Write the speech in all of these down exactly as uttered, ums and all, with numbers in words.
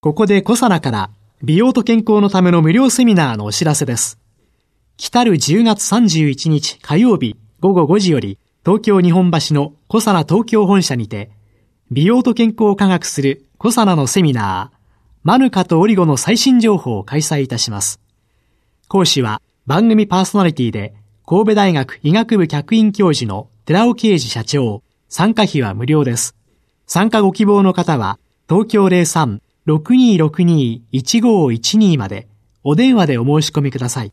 ここでコサナから美容と健康のための無料セミナーのお知らせです。来るじゅうがつさんじゅういちにち火曜日ごごごじより、東京日本橋のコサナ東京本社にて、美容と健康を科学するコサナのセミナー、マヌカとオリゴの最新情報を開催いたします。講師は番組パーソナリティで神戸大学医学部客員教授の寺尾啓二社長。参加費は無料です。参加ご希望の方は東京ゼロさんのろくにろくにのいちごいちにまでお電話でお申し込みください。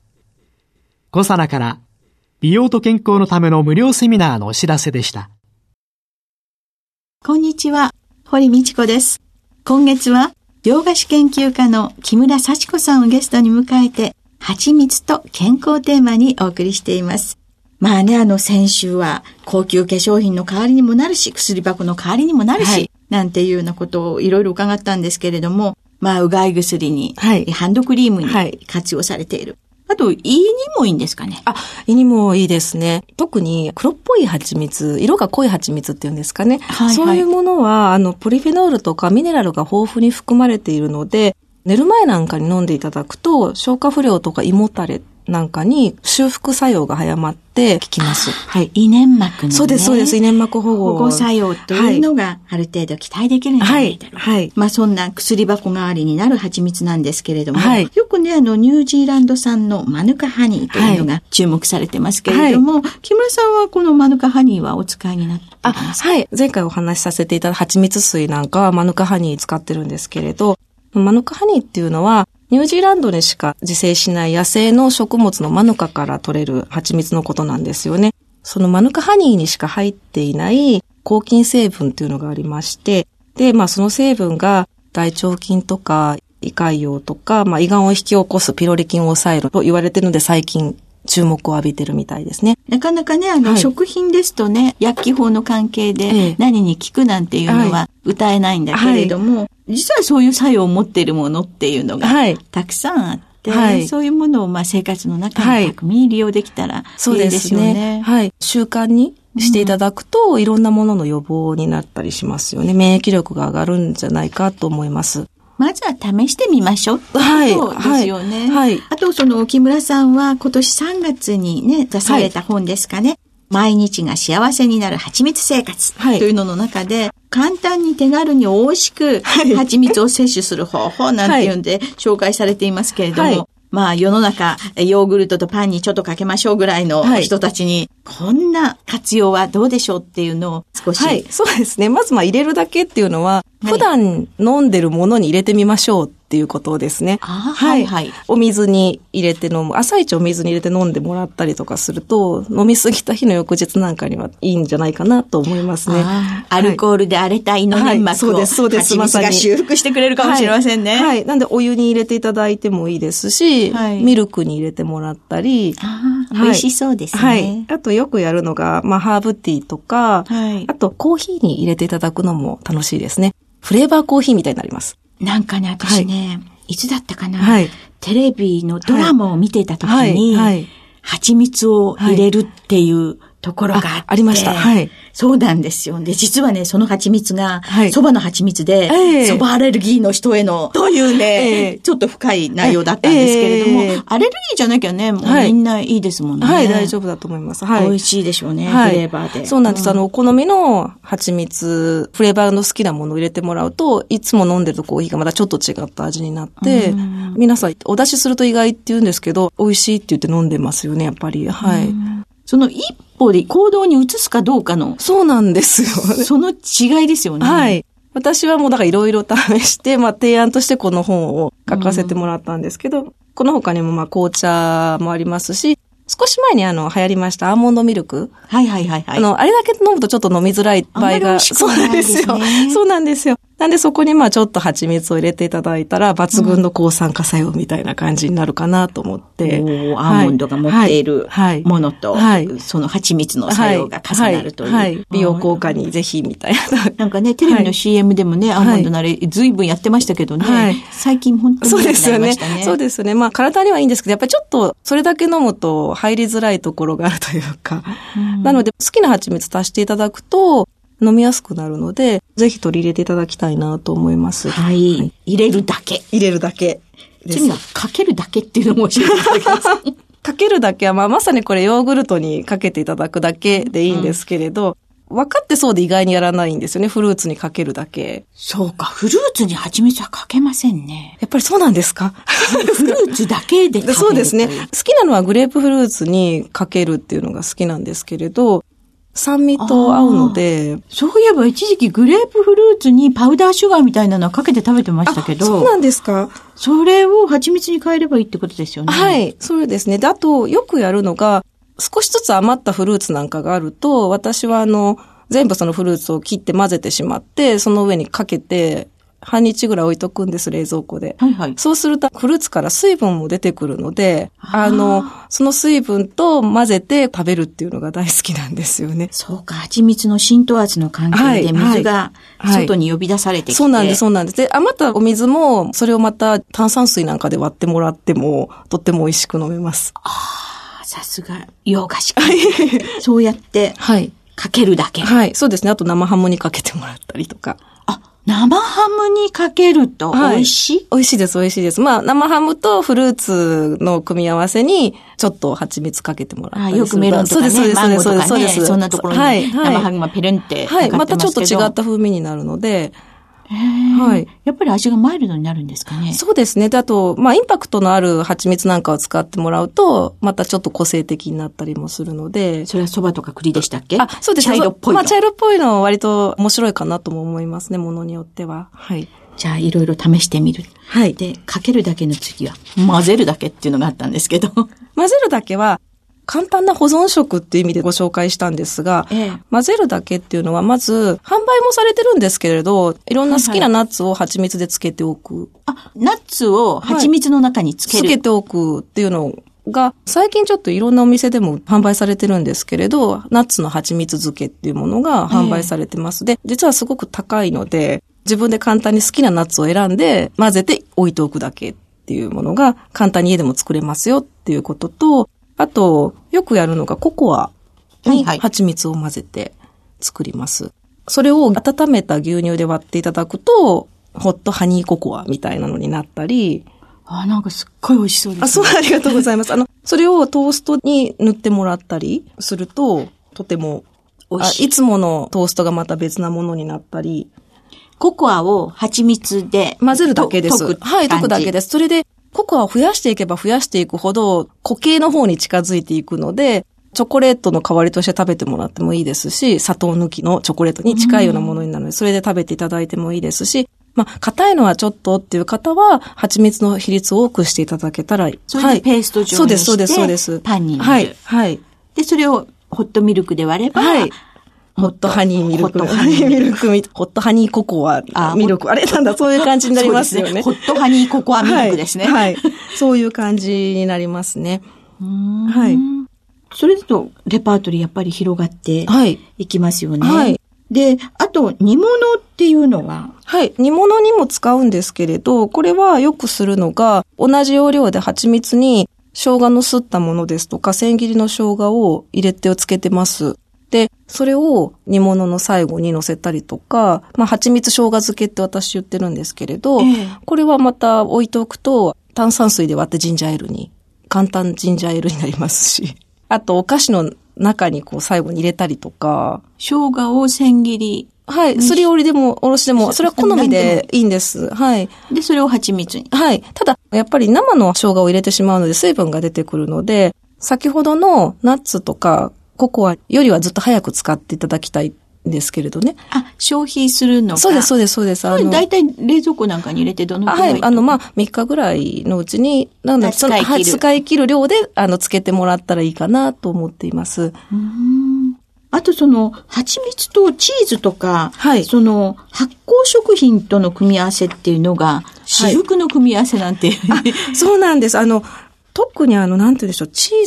コサナから美容と健康のための無料セミナーのお知らせでした。こんにちは、堀美智子です。今月は洋菓子研究家の木村幸子さんをゲストに迎えて、蜂蜜と健康テーマにお送りしています。まあね、あの先週は高級化粧品の代わりにもなるし、薬箱の代わりにもなるし、はい、なんていうようなことをいろいろ伺ったんですけれども、まあ、うがい薬に、はい、ハンドクリームに活用されている。はい、あと、胃にもいいんですかね？あ、胃にもいいですね。特に黒っぽい蜂蜜、色が濃い蜂蜜っていうんですかね。はいはい、そういうものは、あの、ポリフェノールとかミネラルが豊富に含まれているので、寝る前なんかに飲んでいただくと、消化不良とか胃もたれなんかに修復作用が早まって効きます。はい。胃粘膜のね。そうです、そうです。胃粘膜保護。保護作用というのがある程度期待できるんじゃないだろう。はい。はい、まあそんな薬箱代わりになる蜂蜜なんですけれども、はい、よくね、あの、ニュージーランド産のマヌカハニーというのが注目されてますけれども、はいはい、木村さんはこのマヌカハニーはお使いになっていますか？あ、はい。前回お話しさせていただいた蜂蜜水なんかはマヌカハニー使ってるんですけれど、マヌカハニーっていうのは、ニュージーランドにしか自生しない野生の食物のマヌカから取れる蜂蜜のことなんですよね。そのマヌカハニーにしか入っていない抗菌成分っていうのがありまして、で、まあその成分が大腸菌とか胃潰瘍とか、まあ胃がんを引き起こすピロリ菌を抑えると言われてるので最近注目を浴びてるみたいですね。なかなかね、あの、はい、食品ですとね、薬機法の関係で何に効くなんていうのは歌えないんだけれども、はいはい、実はそういう作用を持っているものっていうのがたくさんあって、はい、そういうものをまあ生活の中に巧みに利用できたらいいですよね。はい、そうですね。はい。習慣にしていただくと、うん、いろんなものの予防になったりしますよね。免疫力が上がるんじゃないかと思います。まずは試してみましょうということですよね。はい。はい、あとその木村さんは今年さんがつにね、出された本ですかね。はい、毎日が幸せになる蜂蜜生活というのの中で、はい、簡単に手軽に美味しく蜂蜜を摂取する方法なんていうんで紹介されていますけれども、はいはい、まあ世の中ヨーグルトとパンにちょっとかけましょうぐらいの人たちに、こんな活用はどうでしょうっていうのを少し、はい、そうですね。まずまあ入れるだけっていうのは、はい、普段飲んでるものに入れてみましょうっていうことですね。あ、はい、はいはい。お水に入れて飲む。朝一お水に入れて飲んでもらったりとかすると、飲みすぎた日の翌日なんかにはいいんじゃないかなと思いますね。はい、アルコールで荒れた胃の粘膜を、はい、蜂蜜が修復してくれるかもしれませんね。はい。はい、なんでお湯に入れていただいてもいいですし、はい、ミルクに入れてもらったり。あ、はい、美味しそうですね。はい。あとよくやるのが、まあハーブティーとか、はい、あとコーヒーに入れていただくのも楽しいですね。フレーバーコーヒーみたいになります。なんかね、私ね、はい、いつだったかな、はい、テレビのドラマを見てた時に、はいはいはい、蜂蜜を入れるっていうところがあって、あ、ありました、はい。そうなんですよ。で、実はね、その蜂蜜が、はい、蕎麦の蜂蜜で、えー、蕎麦アレルギーの人への、というね、えー、ちょっと深い内容だったんですけれども、えーえー、アレルギーじゃなきゃね、もうみんないいですもんね。はい、はい、大丈夫だと思います。はい。美味しいでしょうね、はい、フレーバーで。そうなんです。うん、あの、お好みの蜂蜜、フレーバーの好きなものを入れてもらうと、いつも飲んでるコーヒーがまたちょっと違った味になって、うん、皆さん、お出しすると意外って言うんですけど、美味しいって言って飲んでますよね、やっぱり。はい。うん、その一方で行動に移すかどうかの。そうなんですよ、ね。その違いですよね。はい。私はもうだからいろいろ試して、まあ提案としてこの本を書かせてもらったんですけど、うん、この他にもまあ紅茶もありますし、少し前にあの流行りましたアーモンドミルク。はいはいはいはい。あの、あれだけ飲むとちょっと飲みづらい場合が。あんまり美味しくないですね。そうなんですよ。そうなんですよ。なんでそこにまあちょっと蜂蜜を入れていただいたら抜群の抗酸化作用みたいな感じになるかなと思って、うん、アーモンドが持っているものと、はいはい、その蜂蜜の作用が重なるという、はいはいはい、美容効果にぜひみたいななんかねテレビの シーエム でもね、はい、アーモンドなれずいぶんやってましたけどね、はい、最近本当にそうですよねそうですねまあ体にはいいんですけどやっぱりちょっとそれだけ飲むと入りづらいところがあるというか、うん、なので好きな蜂蜜足していただくと飲みやすくなるので、ぜひ取り入れていただきたいなと思います。はい。はい、入れるだけ。入れるだけです。次はかけるだけっていうのも教えていただけますかかけるだけは、まあ、まさにこれヨーグルトにかけていただくだけでいいんですけれど、うん、分かってそうで意外にやらないんですよね。フルーツにかけるだけ。そうか。フルーツに蜂蜜はかけませんね。やっぱりそうなんですかフルーツだけで食べる。そうですね。好きなのはグレープフルーツにかけるっていうのが好きなんですけれど、酸味と合うので。そういえば一時期グレープフルーツにパウダーシュガーみたいなのはかけて食べてましたけど。そうなんですか。それを蜂蜜に変えればいいってことですよね。はい、そうですね。で、あとよくやるのが少しずつ余ったフルーツなんかがあると、私はあの全部そのフルーツを切って混ぜてしまって、その上にかけて半日ぐらい置いとくんです、冷蔵庫で。はいはい。そうすると、フルーツから水分も出てくるので、あの、その水分と混ぜて食べるっていうのが大好きなんですよね。そうか、蜂蜜の浸透圧の関係で水が外に呼び出されてきて。はいはいはい、そうなんです、そうなんです。で、余ったお水も、それをまた炭酸水なんかで割ってもらっても、とっても美味しく飲めます。ああ、さすが、洋菓子。そうやって、はい。かけるだけ。はい、そうですね。あと生ハムにかけてもらったりとか。生ハムにかけると美味しい、はい、美味しいです、美味しいです。まあ、生ハムとフルーツの組み合わせに、ちょっと蜂蜜かけてもらったりする。あ、よくメロンとかね、マンゴーとかね、そうです、そんなところに生ハムがペレンってかかってますけど、はい、またちょっと違った風味になるので、はい。やっぱり味がマイルドになるんですかね。そうですね。で、あと、まあ、インパクトのある蜂蜜なんかを使ってもらうと、またちょっと個性的になったりもするので。それは蕎麦とか栗でしたっけ？あ、そうですね。茶色っぽい。まあ、茶色っぽいのは割と面白いかなとも思いますね、ものによっては。はい。じゃあ、いろいろ試してみる。はい。で、かけるだけの次は、混ぜるだけっていうのがあったんですけど。混ぜるだけは、簡単な保存食っていう意味でご紹介したんですが、ええ、混ぜるだけっていうのはまず販売もされてるんですけれど、いろんな好きなナッツを蜂蜜でつけておく。はいはい、あ、ナッツを蜂蜜の中につける、はい、つけておくっていうのが、最近ちょっといろんなお店でも販売されてるんですけれど、ナッツの蜂蜜漬けっていうものが販売されてます。ええ、で、実はすごく高いので、自分で簡単に好きなナッツを選んで混ぜて置いておくだけっていうものが簡単に家でも作れますよっていうことと、あと、よくやるのがココアに蜂蜜を混ぜて作ります、はいはい。それを温めた牛乳で割っていただくと、ホットハニーココアみたいなのになったり。あ、なんかすっごい美味しそうですね。あ、そう、ありがとうございます。あの、それをトーストに塗ってもらったりすると、とても美味しい。いつものトーストがまた別なものになったり。ココアを蜂蜜で混ぜるだけです。はい、溶くだけです。それで、ココアを増やしていけば増やしていくほど固形の方に近づいていくので、チョコレートの代わりとして食べてもらってもいいですし、砂糖抜きのチョコレートに近いようなものになるので、それで食べていただいてもいいですし、まあ、硬いのはちょっとっていう方は、蜂蜜の比率を多くしていただけたらいい。それでペースト状にして、はい、そうです、そうです、そうです。パンに塗る。はい、はい。で、それをホットミルクで割れば、はい。ホットハニーミルク。ホットハニーミルク。ホットハニーココアミルク。あれなんだ、そういう感じになりますよね。ね、ホットハニーココアミルクですね。はい。はい、そういう感じになりますね。うーん、はい。それだと、レパートリーやっぱり広がっていきますよね。はいはい、で、あと、煮物っていうのは、はい。煮物にも使うんですけれど、これはよくするのが、同じ要領で蜂蜜に生姜のすったものですとか、千切りの生姜を入れてをつけてます。で、それを煮物の最後に乗せたりとか、まあ、蜂蜜生姜漬けって私言ってるんですけれど、ええ、これはまた置いておくと、炭酸水で割ってジンジャーエールに、簡単ジンジャーエールになりますし、あとお菓子の中にこう最後に入れたりとか。生姜を千切り。はい。すりおりでも、おろしでも、それは好みでいいんです。はい。で、それを蜂蜜に。はい。ただ、やっぱり生の生姜を入れてしまうので水分が出てくるので、先ほどのナッツとか、ココアよりはずっと早く使っていただきたいんですけれどね。あ、消費するのか。そうです、そうです、そうです。あの、だいたい冷蔵庫なんかに入れてどのくらいとか。はい、あの、まあ、みっかぐらいのうちに、なんだ、その、はい、使い切る量で、あの、つけてもらったらいいかなと思っています。うーん、あとその蜂蜜とチーズとか、はい、その発酵食品との組み合わせっていうのが私服の組み合わせなんて、はい、そうなんです。あの特にあのなんて言うんでしょう、チー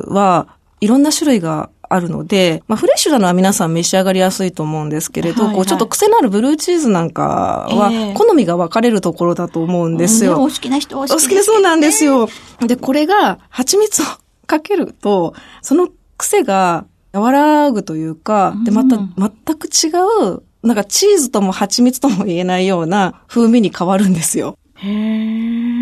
ズはいろんな種類があるので、まあ、フレッシュなのは皆さん召し上がりやすいと思うんですけれど、はいはい、こうちょっと癖のあるブルーチーズなんかは好みが分かれるところだと思うんですよ。えー、お好きな人はお好きですけどね。お好きでそうなんですよ。でこれが蜂蜜をかけるとその癖が和らぐというか、でまた全く違うなんかチーズとも蜂蜜とも言えないような風味に変わるんですよ。へー。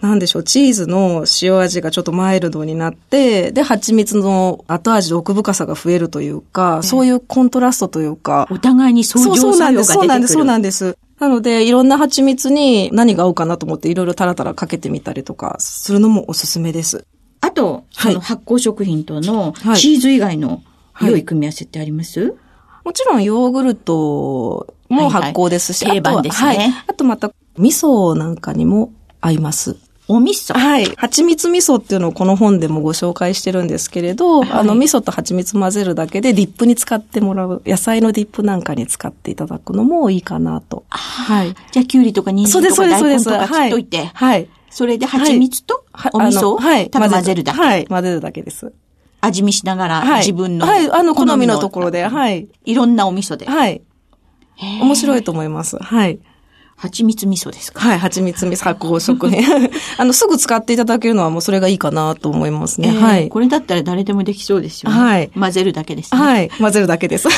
なんでしょう、チーズの塩味がちょっとマイルドになって、で、蜂蜜の後味で奥深さが増えるというか、そういうコントラストというか。お互いに相乗作用が出てくる。そうなんです、そうなんです。なので、いろんな蜂蜜に何が合うかなと思って、いろいろタラタラかけてみたりとかするのもおすすめです。あと、その発酵食品とのチーズ以外の良い組み合わせってあります？はいはい、もちろんヨーグルトも発酵ですし、はいはい、定番ですね。あとは、はい、あとまた、味噌なんかにも合います。お味噌。はい。蜂蜜味噌っていうのをこの本でもご紹介してるんですけれど、はい、あの味噌と蜂蜜混ぜるだけでディップに使ってもらう、野菜のディップなんかに使っていただくのもいいかなと。はい。じゃあ、きゅうりとか人参とか大根とか切っといて。はい。それで蜂蜜とお味噌を混ぜるだけ。はい。混ぜるだけです。味見しながら、はい、自分の。はい。あの、好みのところで。はい。いろんなお味噌で。はい。面白いと思います。はい。蜂蜜味噌ですか？はい、蜂蜜味噌、発酵食品。あの、すぐ使っていただけるのはもうそれがいいかなと思いますね。えー、はい。これだったら誰でもできそうですよね。はい。混ぜるだけですね。はい。混ぜるだけです。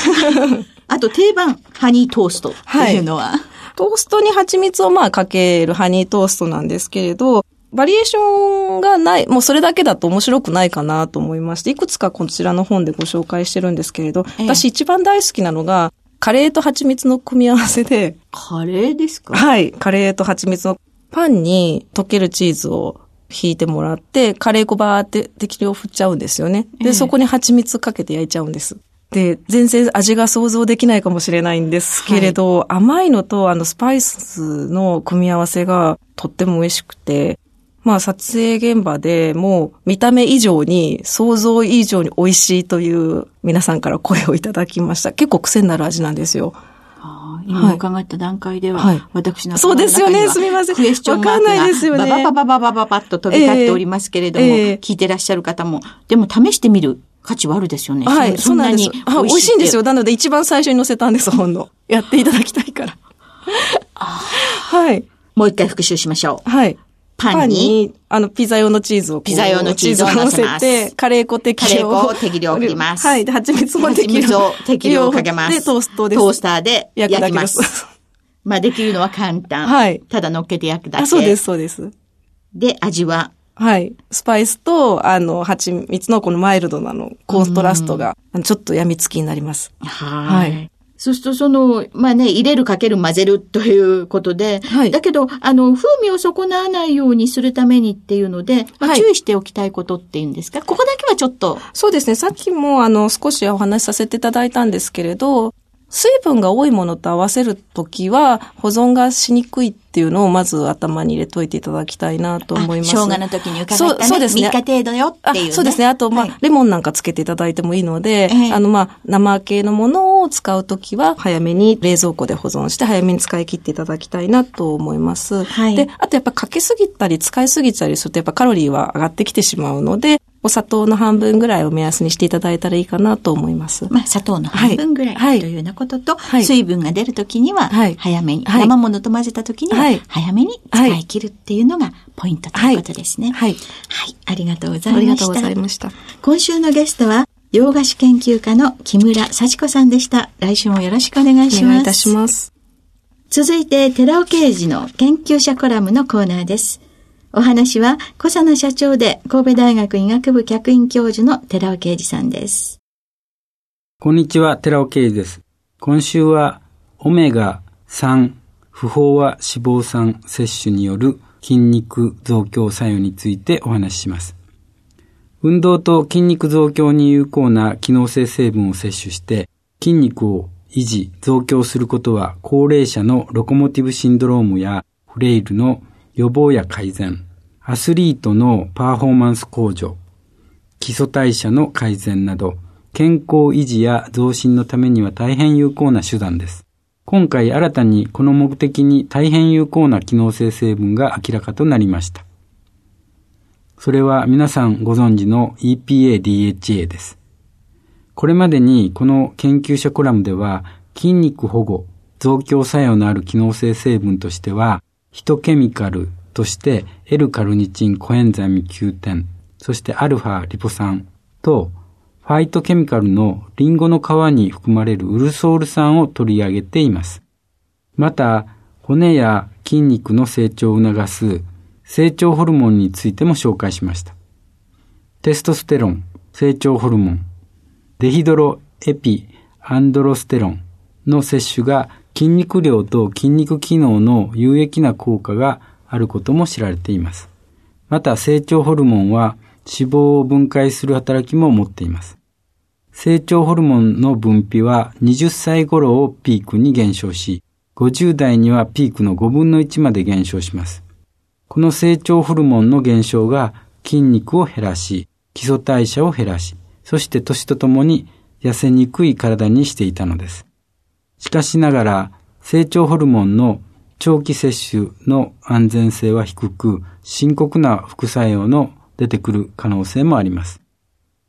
あと、定番、ハニートーストっていうのは、はい、トーストに蜂蜜をまあかけるハニートーストなんですけれど、バリエーションがない、もうそれだけだと面白くないかなと思いまして、いくつかこちらの本でご紹介してるんですけれど、えー、私一番大好きなのが、カレーと蜂蜜の組み合わせで。カレーですか？はい。カレーと蜂蜜のパンに溶けるチーズを引いてもらって、カレー粉バーって適量振っちゃうんですよね。で、ええ、そこに蜂蜜かけて焼いちゃうんです。で、全然味が想像できないかもしれないんですけれど、はい、甘いのとあのスパイスの組み合わせがとっても美味しくて、まあ撮影現場でも見た目以上に想像以上に美味しいという皆さんから声をいただきました。結構癖になる味なんですよ。あ、今伺った段階では、はい、私の頭の中にはそうですよね。すみません。クエスチョンマークがバババババババッと飛び交っておりますけれども、えーえー、聞いてらっしゃる方もでも試してみる価値はあるですよね。はい、そんなに美味しいんですよ。なので一番最初に載せたんですほんのやっていただきたいから。あはい。もう一回復習しましょう。はい。パンに、あの、ピザ用のチーズを、ピザ用のチーズを乗せて、カレー粉適量。カレー粉を適量振ります。はい。で、蜂蜜も適量。蜂蜜を適量かけます。で、トーストです。トースターで焼きます。まあ、できるのは簡単。はい。ただ乗っけて焼くだけ。あ、そうです、そうです。で、味は？はい。スパイスと、あの、蜂蜜のこのマイルドなの、コントラストが、ちょっと病みつきになります。はい。はい。そうするとその、まあね、入れるかける混ぜるということで、はい、だけど、あの、風味を損なわないようにするためにっていうので、まあ、注意しておきたいことっていうんですか、はい、ここだけはちょっと。そうですね、さっきもあの、少しお話しさせていただいたんですけれど、水分が多いものと合わせるときは、保存がしにくいっていうのをまず頭に入れといていただきたいなと思います。生姜の時に伺ったね。そうですね。みっか程度よっていう、ね。そうですね。あと、まあ、はい、レモンなんかつけていただいてもいいので、えー、あの、まあ、生系のものを使うときは、早めに冷蔵庫で保存して、早めに使い切っていただきたいなと思います。はい。で、あとやっぱかけすぎたり、使いすぎたりすると、やっぱカロリーは上がってきてしまうので、お砂糖の半分ぐらいを目安にしていただいたらいいかなと思います。まあ、砂糖の半分ぐらい、はい、というようなことと、はい、水分が出るときには早めに、はい、生ものと混ぜたときには早めに使い切るっていうのがポイントということですね。はい、はいはい、ありがとうございました。ありがとうございました。今週のゲストは洋菓子研究家の木村幸子さんでした。来週もよろしくお願いします。お願いいたします。続いて寺尾啓二の研究者コラムのコーナーです。お話は、小佐野社長で神戸大学医学部客員教授の寺尾啓二さんです。こんにちは、寺尾啓二です。今週は、オメガさん不飽和脂肪酸摂取による筋肉増強作用についてお話しします。運動と筋肉増強に有効な機能性成分を摂取して、筋肉を維持、増強することは、高齢者のロコモティブシンドロームやフレイルの予防や改善、アスリートのパフォーマンス向上、基礎代謝の改善など、健康維持や増進のためには大変有効な手段です。今回新たにこの目的に大変有効な機能性成分が明らかとなりました。それは皆さんご存知の イーピーエー ディーエイチエー です。これまでにこの研究者コラムでは筋肉保護、増強作用のある機能性成分としてはヒトケミカルとして L カルニチンコエンザイム キューテン、そしてアルファリポ酸とファイトケミカルのリンゴの皮に含まれるウルソール酸を取り上げています。また、骨や筋肉の成長を促す成長ホルモンについても紹介しました。テストステロン、成長ホルモン、デヒドロエピアンドロステロンの摂取が筋肉量と筋肉機能の有益な効果があることも知られています。また成長ホルモンは脂肪を分解する働きも持っています。成長ホルモンの分泌ははたち頃をピークに減少し、ごじゅうだいにはピークのごぶんのいちまで減少します。この成長ホルモンの減少が筋肉を減らし、基礎代謝を減らし、そして年とともに痩せにくい体にしていたのです。しかしながら、成長ホルモンの長期摂取の安全性は低く、深刻な副作用の出てくる可能性もあります。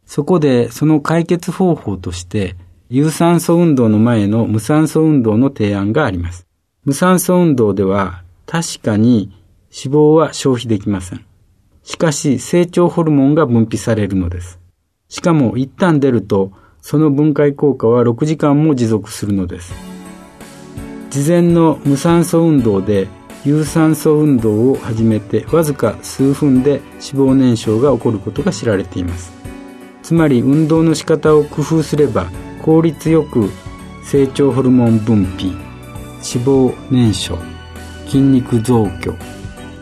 そこでその解決方法として有酸素運動の前の無酸素運動の提案があります。無酸素運動では確かに脂肪は消費できません。しかし成長ホルモンが分泌されるのです。しかも一旦出るとその分解効果はろくじかんも持続するのです。事前の無酸素運動で有酸素運動を始めてわずか数分で脂肪燃焼が起こることが知られています。つまり運動の仕方を工夫すれば効率よく成長ホルモン分泌、脂肪燃焼、筋肉増強、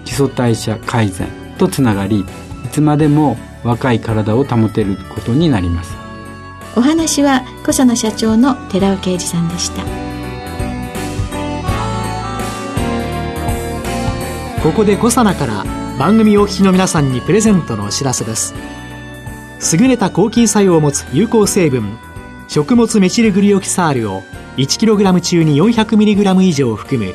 基礎代謝改善とつながり、いつまでも若い体を保てることになります。お話はコサナ社長の寺尾啓二さんでした。ここでコサナから番組お聞きの皆さんにプレゼントのお知らせです。優れた抗菌作用を持つ有効成分食物メチルグリオキサールを いちキログラム 中に よんひゃくミリグラム 以上含む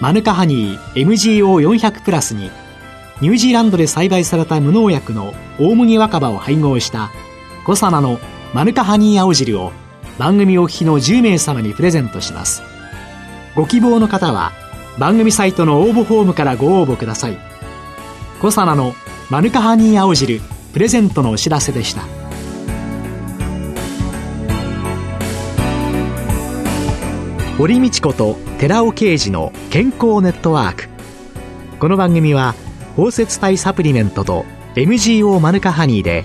マヌカハニー エムジーオーよんひゃく プラスにニュージーランドで栽培された無農薬の大麦若葉を配合したコサナのマヌカハニー青汁を番組お聞きのじゅうめいさまにプレゼントします。ご希望の方は番組サイトの応募フォームからご応募ください。コサナのマヌカハニー青汁プレゼントのお知らせでした。堀美智子と寺尾啓二の健康ネットワーク。この番組は包摂体サプリメントと エムジーオー マヌカハニーで